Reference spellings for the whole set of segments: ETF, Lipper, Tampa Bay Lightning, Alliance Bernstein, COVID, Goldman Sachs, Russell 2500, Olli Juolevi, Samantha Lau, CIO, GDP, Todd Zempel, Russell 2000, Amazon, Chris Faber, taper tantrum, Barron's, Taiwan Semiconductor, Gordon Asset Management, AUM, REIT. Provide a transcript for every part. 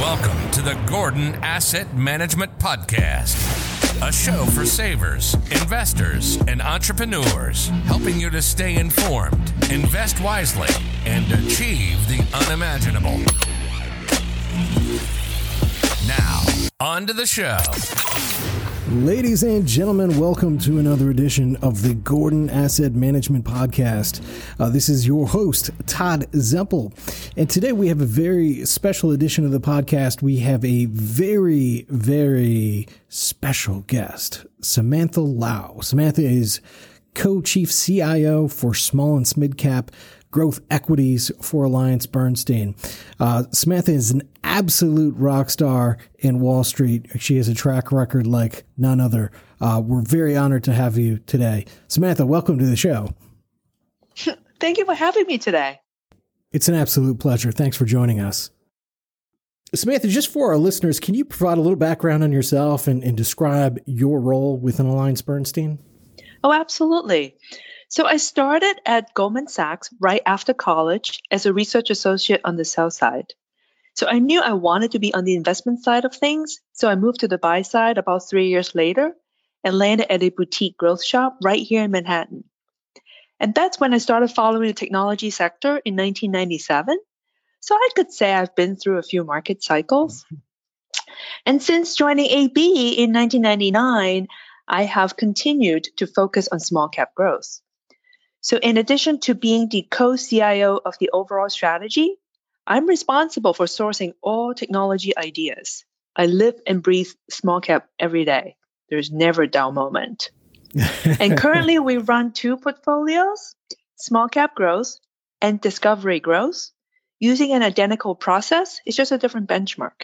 Welcome to the Gordon Asset Management Podcast, a show for savers, investors, and entrepreneurs, helping you to stay informed, invest wisely, and achieve the unimaginable. Now, on to the show. Ladies and gentlemen, welcome to another edition of the Gordon Asset Management Podcast. This is your host, Todd Zempel. And today we have a very special edition of the podcast. We have a very, very special guest, Samantha Lau. Samantha is co-chief CIO for small and mid-cap growth equities for Alliance Bernstein. Samantha is an absolute rock star in Wall Street. She has a track record like none other. We're very honored to have you today. Samantha, welcome to the show. Thank you for having me today. It's an absolute pleasure. Thanks for joining us. Samantha, just for our listeners, can you provide a little background on yourself and describe your role within Alliance Bernstein? Oh, absolutely. So I started at Goldman Sachs right after college as a research associate on the sell side. So I knew I wanted to be on the investment side of things. So I moved to the buy side about 3 years later and landed at a boutique growth shop right here in Manhattan. And that's when I started following the technology sector in 1997. So I could say I've been through a few market cycles. And since joining AB in 1999, I have continued to focus on small cap growth. So in addition to being the co-CIO of the overall strategy, I'm responsible for sourcing all technology ideas. I live and breathe small cap every day. There's never a dull moment. And currently we run two portfolios, small cap growth and discovery growth, using an identical process. It's just a different benchmark.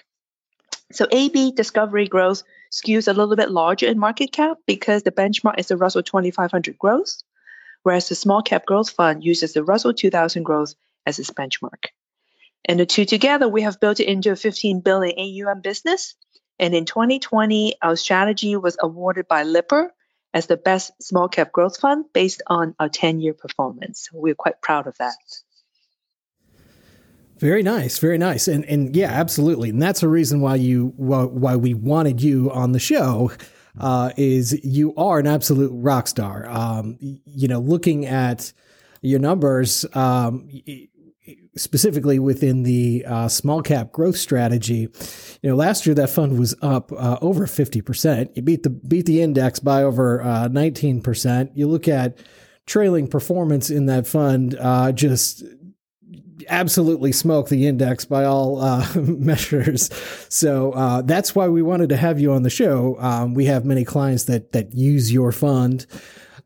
So AB discovery growth skews a little bit larger in market cap because the benchmark is the Russell 2500 growth, whereas the small cap growth fund uses the Russell 2000 growth as its benchmark. And the two together, we have built it into a $15 billion AUM business. And in 2020, our strategy was awarded by Lipper as the best small cap growth fund based on our 10-year performance. We're quite proud of that. Very nice. Very nice. And yeah, absolutely. And that's the reason why we wanted you on the show. Is you are an absolute rock star. Looking at your numbers, specifically within the small cap growth strategy, last year that fund was up over 50%. You beat the index by over 19%. You look at trailing performance in that fund, just absolutely smoke the index by all measures. So that's why we wanted to have you on the show. We have many clients that use your fund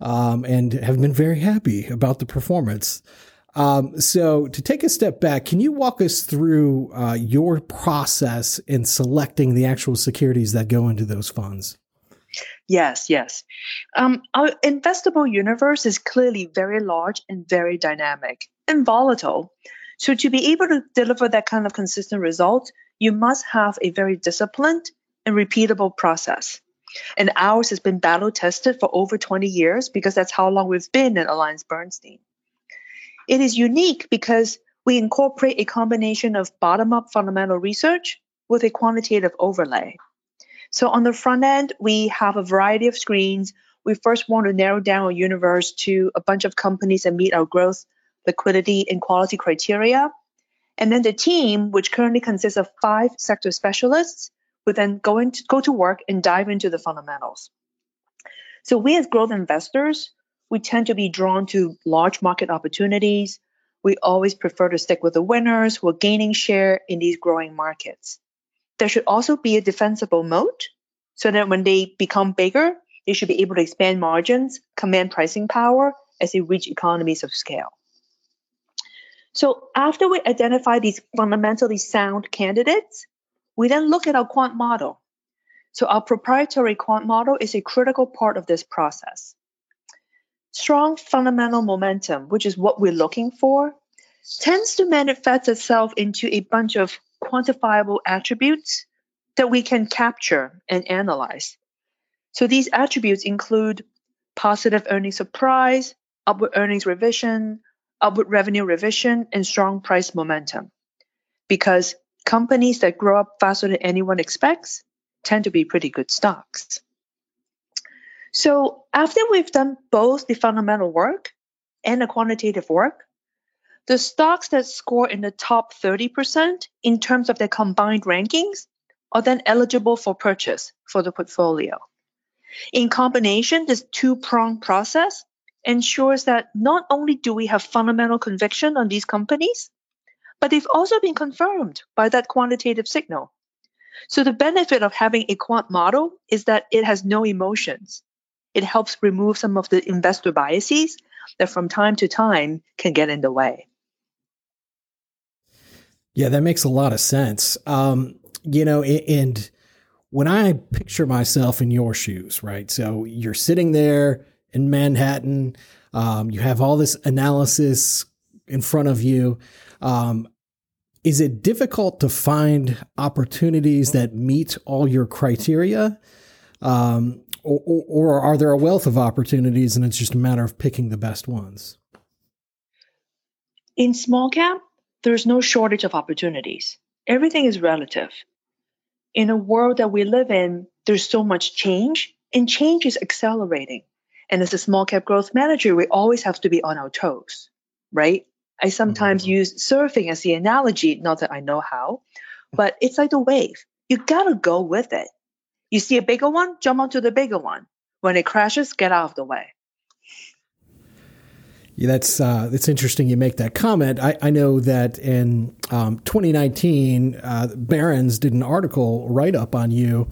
and have been very happy about the performance. So to take a step back, can you walk us through your process in selecting the actual securities that go into those funds? Yes. Our investable universe is clearly very large and very dynamic and volatile. So to be able to deliver that kind of consistent result, you must have a very disciplined and repeatable process. And ours has been battle tested for over 20 years because that's how long we've been at Alliance Bernstein. It is unique because we incorporate a combination of bottom-up fundamental research with a quantitative overlay. So on the front end, we have a variety of screens. We first want to narrow down our universe to a bunch of companies that meet our growth, liquidity, and quality criteria. And then the team, which currently consists of 5 sector specialists, would then go to work and dive into the fundamentals. So we as growth investors, we tend to be drawn to large market opportunities. We always prefer to stick with the winners who are gaining share in these growing markets. There should also be a defensible moat so that when they become bigger, they should be able to expand margins, command pricing power as they reach economies of scale. So after we identify these fundamentally sound candidates, we then look at our quant model. So our proprietary quant model is a critical part of this process. Strong fundamental momentum, which is what we're looking for, tends to manifest itself into a bunch of quantifiable attributes that we can capture and analyze. So these attributes include positive earnings surprise, upward earnings revision, upward revenue revision, and strong price momentum. Because companies that grow up faster than anyone expects tend to be pretty good stocks. So after we've done both the fundamental work and the quantitative work, the stocks that score in the top 30% in terms of their combined rankings are then eligible for purchase for the portfolio. In combination, this two-pronged process ensures that not only do we have fundamental conviction on these companies, but they've also been confirmed by that quantitative signal. So the benefit of having a quant model is that it has no emotions. It helps remove some of the investor biases that from time to time can get in the way. Yeah, that makes a lot of sense. And when I picture myself in your shoes, right? So you're sitting there in Manhattan, you have all this analysis in front of you. Is it difficult to find opportunities that meet all your criteria? Or are there a wealth of opportunities and it's just a matter of picking the best ones? In small cap, there's no shortage of opportunities. Everything is relative. In a world that we live in, there's so much change, and change is accelerating. And as a small cap growth manager, we always have to be on our toes, right? I sometimes use surfing as the analogy, not that I know how, but it's like a wave. You got to go with it. You see a bigger one, jump onto the bigger one. When it crashes, get out of the way. Yeah, that's interesting you make that comment. I know that in 2019, Barron's did an article write-up on you.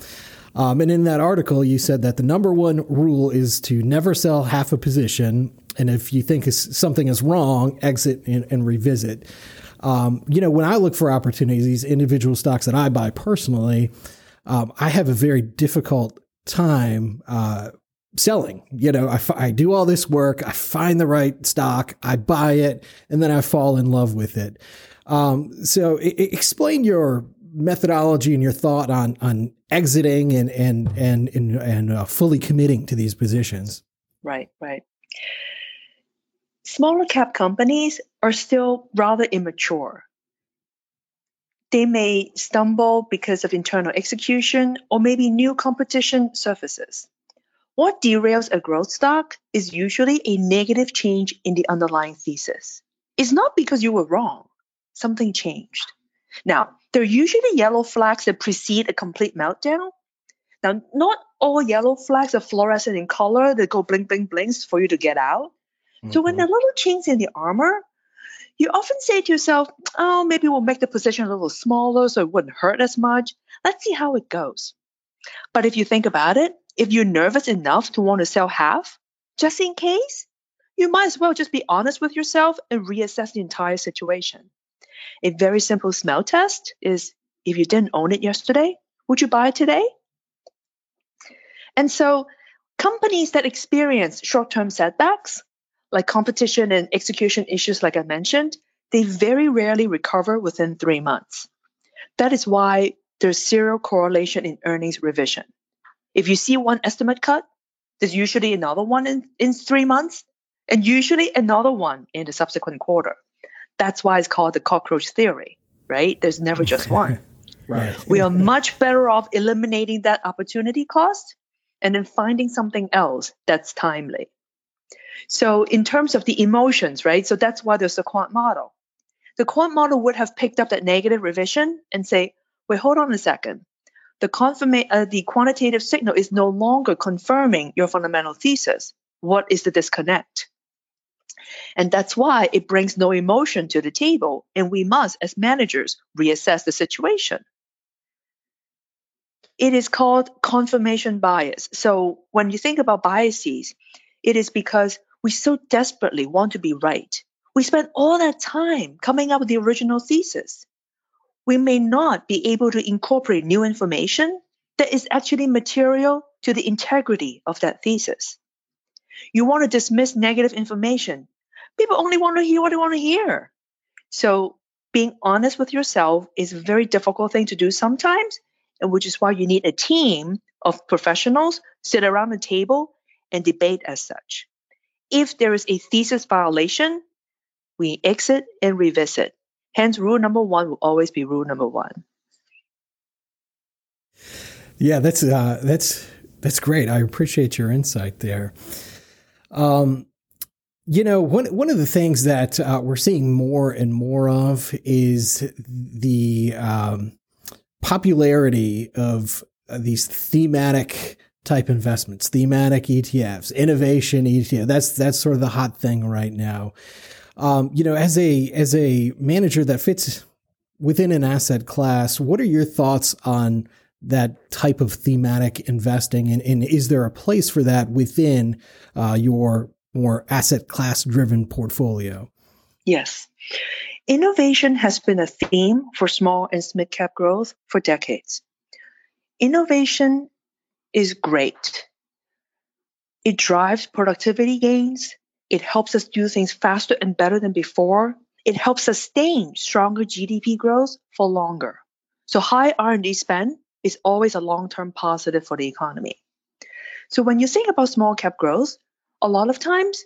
And in that article, you said that the number one rule is to never sell half a position. And if you think something is wrong, exit and revisit. When I look for opportunities, these individual stocks that I buy personally, I have a very difficult time selling. I do all this work, I find the right stock, I buy it, and then I fall in love with it. So explain your methodology and your thought on exiting and fully committing to these positions. Right. Smaller cap companies are still rather immature. They may stumble because of internal execution or maybe new competition surfaces. What derails a growth stock is usually a negative change in the underlying thesis. It's not because you were wrong. Something changed. Now, there are usually yellow flags that precede a complete meltdown. Now, not all yellow flags are fluorescent in color. They go blink, blink, blinks for you to get out. Mm-hmm. So when there are little chinks in the armor, you often say to yourself, oh, maybe we'll make the position a little smaller so it wouldn't hurt as much. Let's see how it goes. But if you think about it, if you're nervous enough to want to sell half, just in case, you might as well just be honest with yourself and reassess the entire situation. A very simple smell test is, if you didn't own it yesterday, would you buy it today? And so companies that experience short-term setbacks, like competition and execution issues, like I mentioned, they very rarely recover within 3 months. That is why there's zero correlation in earnings revision. If you see one estimate cut, there's usually another one in 3 months, and usually another one in the subsequent quarter. That's why it's called the cockroach theory, right? There's never just one. Right. We are much better off eliminating that opportunity cost and then finding something else that's timely. So in terms of the emotions, right? So that's why there's the quant model. The quant model would have picked up that negative revision and say, wait, hold on a second. The quantitative signal is no longer confirming your fundamental thesis. What is the disconnect? And that's why it brings no emotion to the table. And we must, as managers, reassess the situation. It is called confirmation bias. So when you think about biases, it is because we so desperately want to be right. We spend all that time coming up with the original thesis. We may not be able to incorporate new information that is actually material to the integrity of that thesis. You want to dismiss negative information. People only want to hear what they want to hear. So being honest with yourself is a very difficult thing to do sometimes, and which is why you need a team of professionals sit around the table and debate as such. If there is a thesis violation, we exit and revisit. Hence, rule number one will always be rule number one. Yeah, that's great. I appreciate your insight there. You know, one of the things that we're seeing more and more of is the popularity of these thematic type investments, thematic ETFs, innovation ETF. That's sort of the hot thing right now. You know, as a manager that fits within an asset class, what are your thoughts on that type of thematic investing? And is there a place for that within your more asset class driven portfolio? Yes. Innovation has been a theme for small and mid cap growth for decades. Innovation is great. It drives productivity gains. It helps us do things faster and better than before. It helps sustain stronger GDP growth for longer. So high R&D spend is always a long-term positive for the economy. So when you think about small cap growth, a lot of times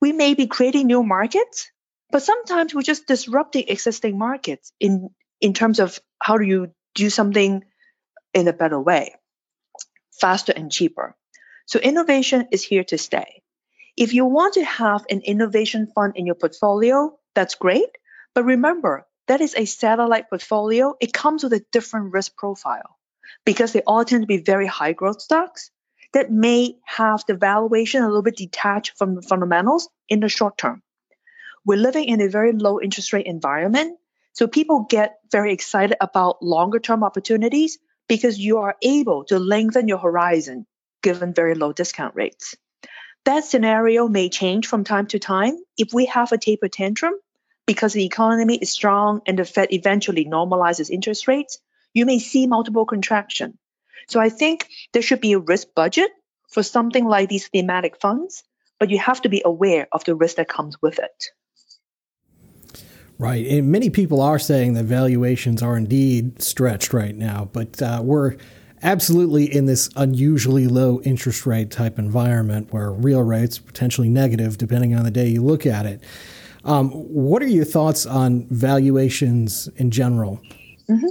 we may be creating new markets, but sometimes we're just disrupting existing markets in terms of how do you do something in a better way, faster and cheaper. So innovation is here to stay. If you want to have an innovation fund in your portfolio, that's great. But remember, that is a satellite portfolio. It comes with a different risk profile because they all tend to be very high growth stocks that may have the valuation a little bit detached from the fundamentals in the short term. We're living in a very low interest rate environment, so people get very excited about longer term opportunities because you are able to lengthen your horizon given very low discount rates. That scenario may change from time to time if we have a taper tantrum. Because the economy is strong and the Fed eventually normalizes interest rates, you may see multiple contraction. So I think there should be a risk budget for something like these thematic funds, but you have to be aware of the risk that comes with it. Right. And many people are saying that valuations are indeed stretched right now, but we're absolutely in this unusually low interest rate type environment where real rates are potentially negative depending on the day you look at it. What are your thoughts on valuations in general? Mm-hmm.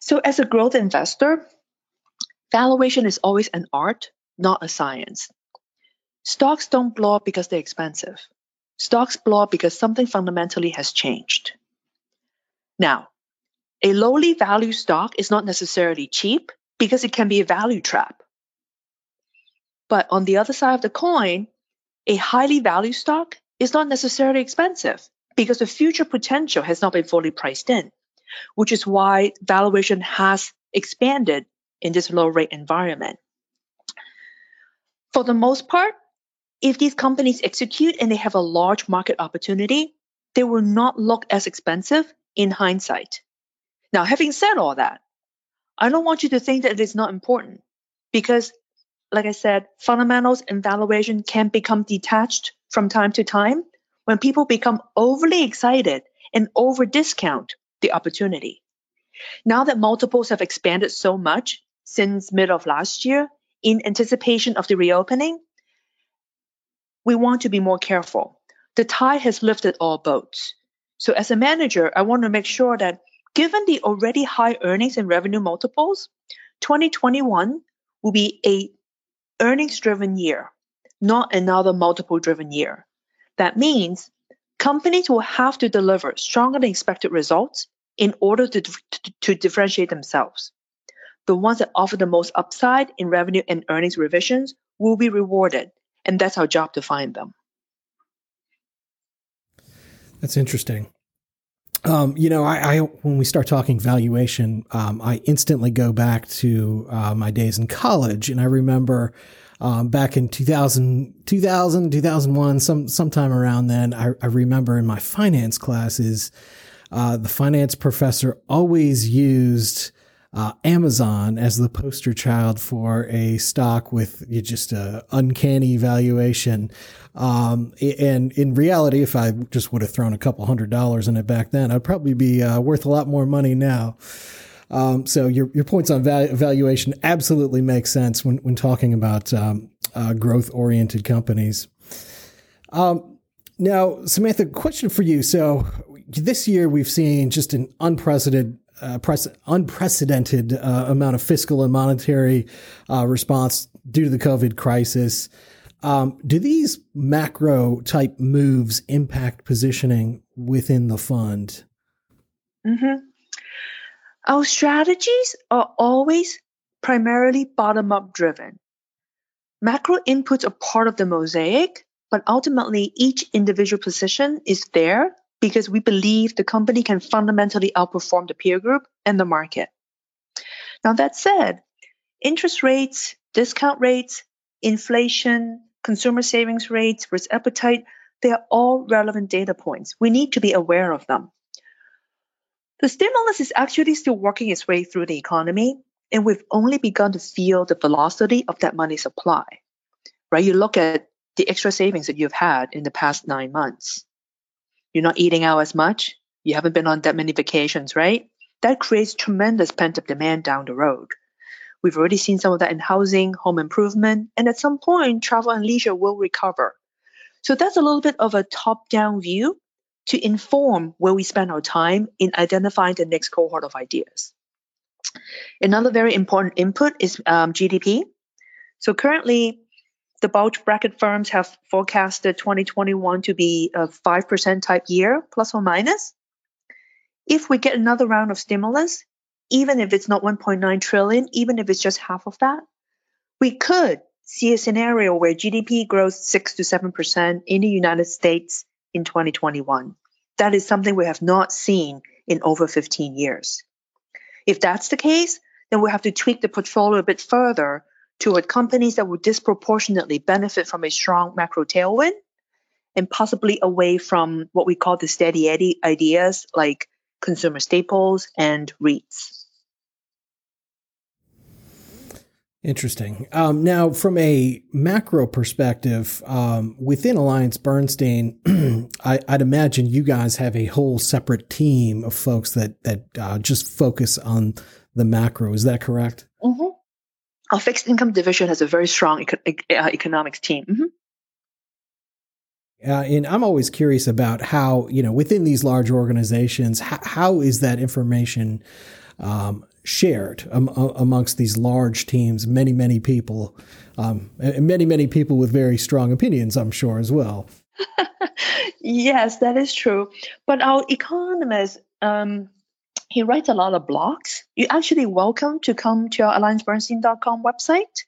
So as a growth investor, valuation is always an art, not a science. Stocks don't blow up because they're expensive. Stocks blow up because something fundamentally has changed. Now, a lowly value stock is not necessarily cheap because it can be a value trap. But on the other side of the coin, a highly valued stock is not necessarily expensive because the future potential has not been fully priced in, which is why valuation has expanded in this low rate environment. For the most part, if these companies execute and they have a large market opportunity, they will not look as expensive in hindsight. Now, having said all that, I don't want you to think that it is not important because, like I said, fundamentals and valuation can become detached from time to time when people become overly excited and over discount the opportunity. Now that multiples have expanded so much since mid of last year in anticipation of the reopening, we want to be more careful. The tide has lifted all boats. So as a manager, I want to make sure that given the already high earnings and revenue multiples, 2021 will be a earnings-driven year, not another multiple-driven year. That means companies will have to deliver stronger than expected results in order to differentiate themselves. The ones that offer the most upside in revenue and earnings revisions will be rewarded, and that's our job to find them. That's interesting. You know, I when we start talking valuation, I instantly go back to my days in college, and I remember back in 2001, sometime around then, I remember in my finance classes, the finance professor always used Amazon as the poster child for a stock with just a uncanny valuation. And in reality, if I just would have thrown a couple $100s in it back then, I'd probably be worth a lot more money now. So your points on valuation absolutely make sense when talking about growth-oriented companies. Now, Samantha, question for you. So this year we've seen just an unprecedented amount of fiscal and monetary response due to the COVID crisis. Do these macro type moves impact positioning within the fund? Mm-hmm. Our strategies are always primarily bottom-up driven. Macro inputs are part of the mosaic, but ultimately each individual position is there because we believe the company can fundamentally outperform the peer group and the market. Now, that said, interest rates, discount rates, inflation, consumer savings rates, risk appetite, they are all relevant data points. We need to be aware of them. The stimulus is actually still working its way through the economy, and we've only begun to feel the velocity of that money supply. Right? You look at the extra savings that you've had in the past 9 months. You're not eating out as much. You haven't been on that many vacations, right? That creates tremendous pent-up demand down the road. We've already seen some of that in housing, home improvement, and at some point, travel and leisure will recover. So that's a little bit of a top-down view to inform where we spend our time in identifying the next cohort of ideas. Another very important input is GDP. So currently, the bulge bracket firms have forecasted 2021 to be a 5% type year, plus or minus. If we get another round of stimulus, even if it's not 1.9 trillion, even if it's just half of that, we could see a scenario where GDP grows 6 to 7% in the United States in 2021. That is something we have not seen in over 15 years. If that's the case, then we'll have to tweak the portfolio a bit further toward companies that would disproportionately benefit from a strong macro tailwind and possibly away from what we call the steady eddy ideas like consumer staples and REITs. Interesting. Now, from a macro perspective, within Alliance Bernstein, I'd imagine you guys have a whole separate team of folks that just focus on the macro. Is that correct? Mm-hmm. Our fixed income division has a very strong economics team. Mm-hmm. And I'm always curious about how, within these large organizations, how is that information shared amongst these large teams, many people, and many people with very strong opinions, I'm sure, as well. Yes, that is true. But our economist, he writes a lot of blogs. You're actually welcome to come to our AllianceBernstein.com website,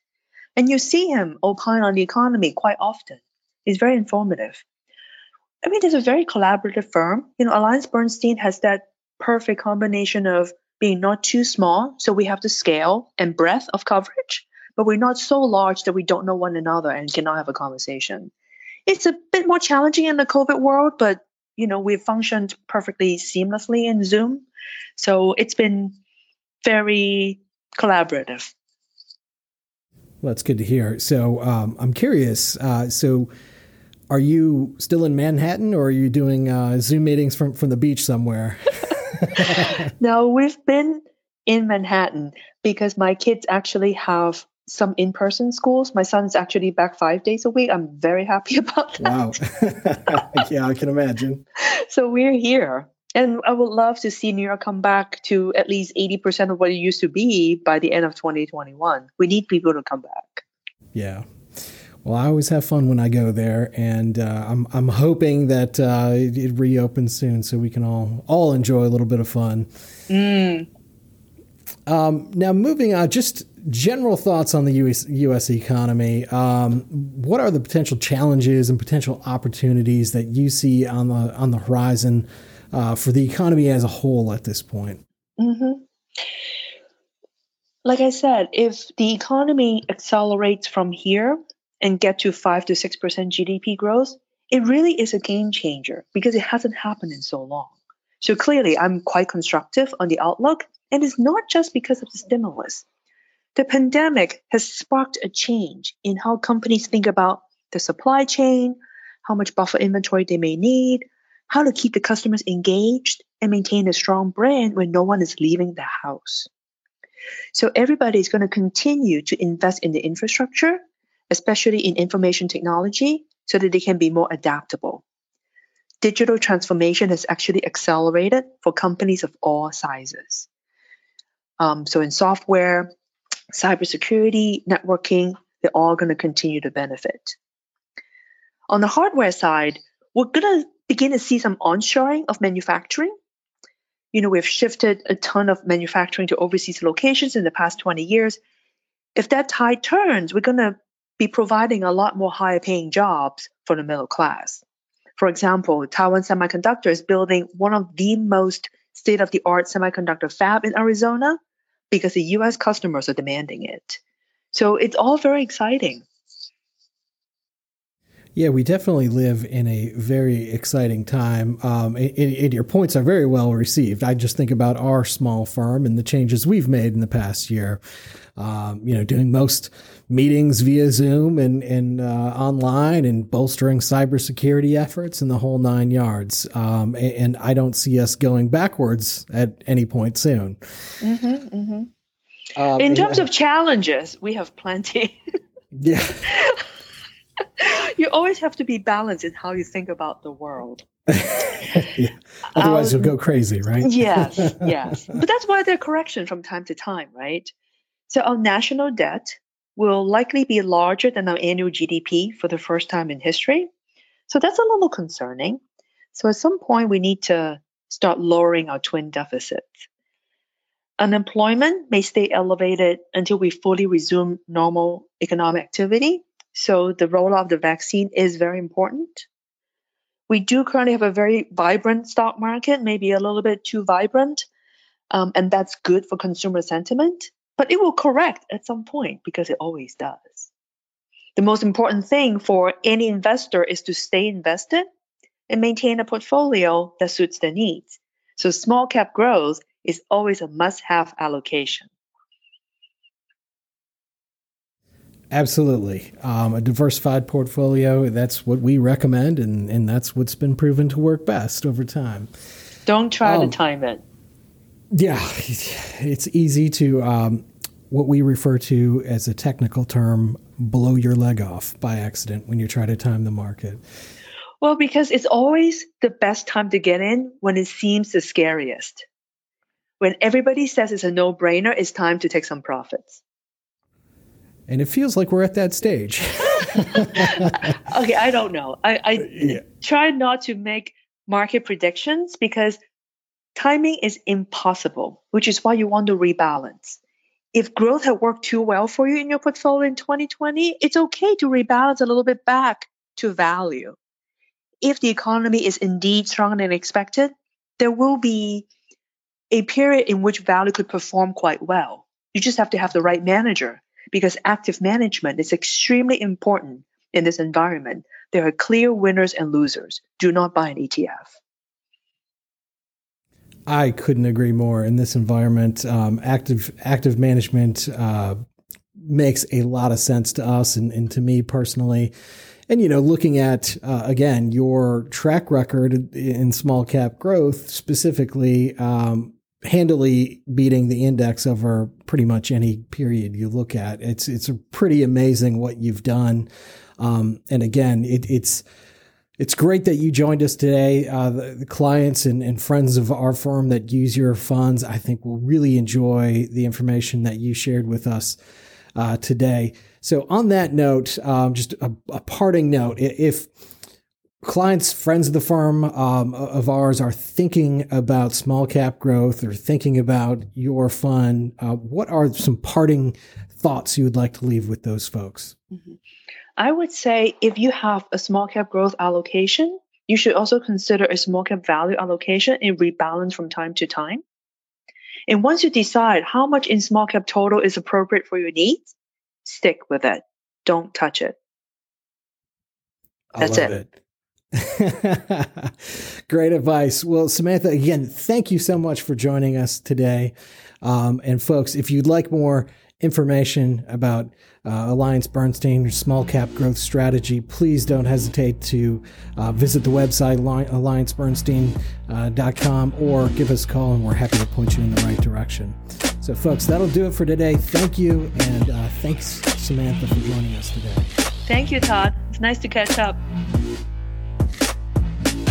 and you see him opine on the economy quite often. It's very informative. I mean, it's a very collaborative firm. Alliance Bernstein has that perfect combination of being not too small, so we have the scale and breadth of coverage, but we're not so large that we don't know one another and cannot have a conversation. It's a bit more challenging in the COVID world, but we've functioned perfectly seamlessly in Zoom. So it's been very collaborative. Well, that's good to hear. So I'm curious. So are you still in Manhattan, or are you doing Zoom meetings from the beach somewhere? No, we've been in Manhattan because my kids actually have some in-person schools. My son's actually back 5 days a week. I'm very happy about that. Wow. Yeah, I can imagine. So we're here. And I would love to see New York come back to at least 80% of what it used to be by the end of 2021. We need people to come back. Yeah. Well, I always have fun when I go there, and I'm hoping that it reopens soon so we can all enjoy a little bit of fun. Mm. Now, moving on, just general thoughts on the U.S. economy. What are the potential challenges and potential opportunities that you see on the horizon for the economy as a whole at this point? Mm-hmm. Like I said, if the economy accelerates from here and get to 5 to 6% GDP growth, it really is a game changer because it hasn't happened in so long. So clearly, I'm quite constructive on the outlook, and it's not just because of the stimulus. The pandemic has sparked a change in how companies think about the supply chain, how much buffer inventory they may need, how to keep the customers engaged and maintain a strong brand when no one is leaving the house. So everybody is going to continue to invest in the infrastructure, especially in information technology, so that they can be more adaptable. digital transformation has actually accelerated for companies of all sizes. So in software, cybersecurity, networking, they're all going to continue to benefit. On the hardware side, we're going to begin to see some onshoring of manufacturing. You know, we've shifted a ton of manufacturing to overseas locations in the past 20 years. If that tide turns, we're going to be providing a lot more higher-paying jobs for the middle class. For example, Taiwan Semiconductor is building one of the most state-of-the-art semiconductor fab in Arizona because the U.S. customers are demanding it. So it's all very exciting. Yeah, we definitely live in a very exciting time, and your points are very well received. I just think about our small firm and the changes we've made in the past year, doing most meetings via Zoom and online and bolstering cybersecurity efforts and the whole nine yards. And I don't see us going backwards at any point soon. Mm-hmm, mm-hmm. In terms of challenges, we have plenty. Yeah. You always have to be balanced in how you think about the world. Yeah. Otherwise, you'll go crazy, right? Yes. But that's why there are corrections from time to time, right? So our national debt will likely be larger than our annual GDP for the first time in history. So that's a little concerning. So at some point, we need to start lowering our twin deficits. Unemployment may stay elevated until we fully resume normal economic activity. So the rollout of the vaccine is very important. We do currently have a very vibrant stock market, maybe a little bit too vibrant, and that's good for consumer sentiment, but it will correct at some point because it always does. The most important thing for any investor is to stay invested and maintain a portfolio that suits their needs. So small cap growth is always a must-have allocation. Absolutely. A diversified portfolio, that's what we recommend, and that's what's been proven to work best over time. Don't try to time it. Yeah, it's easy to, what we refer to as a technical term, blow your leg off by accident when you try to time the market. Well, because it's always the best time to get in when it seems the scariest. When everybody says it's a no-brainer, it's time to take some profits. And it feels like we're at that stage. Okay, I don't know. I try not to make market predictions because timing is impossible, which is why you want to rebalance. If growth had worked too well for you in your portfolio in 2020, it's okay to rebalance a little bit back to value. If the economy is indeed stronger than expected, there will be a period in which value could perform quite well. You just have to have the right manager, because active management is extremely important in this environment. There are clear winners and losers. Do not buy an ETF. I couldn't agree more. In this environment, active management makes a lot of sense to us and to me personally. And, looking at, again, your track record in small cap growth specifically, handily beating the index over pretty much any period you look at. It's pretty amazing what you've done. And again, it's great that you joined us today. The clients and friends of our firm that use your funds, I think, will really enjoy the information that you shared with us today. So on that note, just a parting note, if clients, friends of the firm of ours are thinking about small cap growth or thinking about your fund, what are some parting thoughts you would like to leave with those folks? Mm-hmm. I would say if you have a small cap growth allocation, you should also consider a small cap value allocation and rebalance from time to time. And once you decide how much in small cap total is appropriate for your needs, stick with it. Don't touch it. That's it. Great advice. Well, Samantha, again, thank you so much for joining us today. And folks, if you'd like more information about Alliance Bernstein or small cap growth strategy, please don't hesitate to visit the website alliancebernstein.com or give us a call and we're happy to point you in the right direction. So folks, that'll do it for today. Thank you. And thanks, Samantha, for joining us today. Thank you, Todd. It's nice to catch up.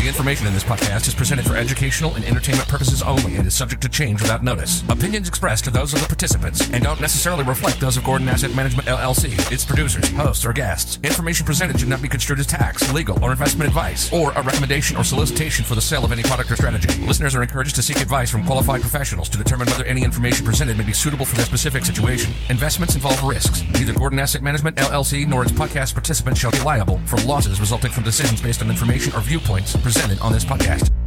The information in this podcast is presented for educational and entertainment purposes only and is subject to change without notice. Opinions expressed are those of the participants and don't necessarily reflect those of Gordon Asset Management, LLC, its producers, hosts, or guests. Information presented should not be construed as tax, legal, or investment advice, or a recommendation or solicitation for the sale of any product or strategy. Listeners are encouraged to seek advice from qualified professionals to determine whether any information presented may be suitable for their specific situation. Investments involve risks. Neither Gordon Asset Management, LLC, nor its podcast participants shall be liable for losses resulting from decisions based on information or viewpoints presented on this podcast.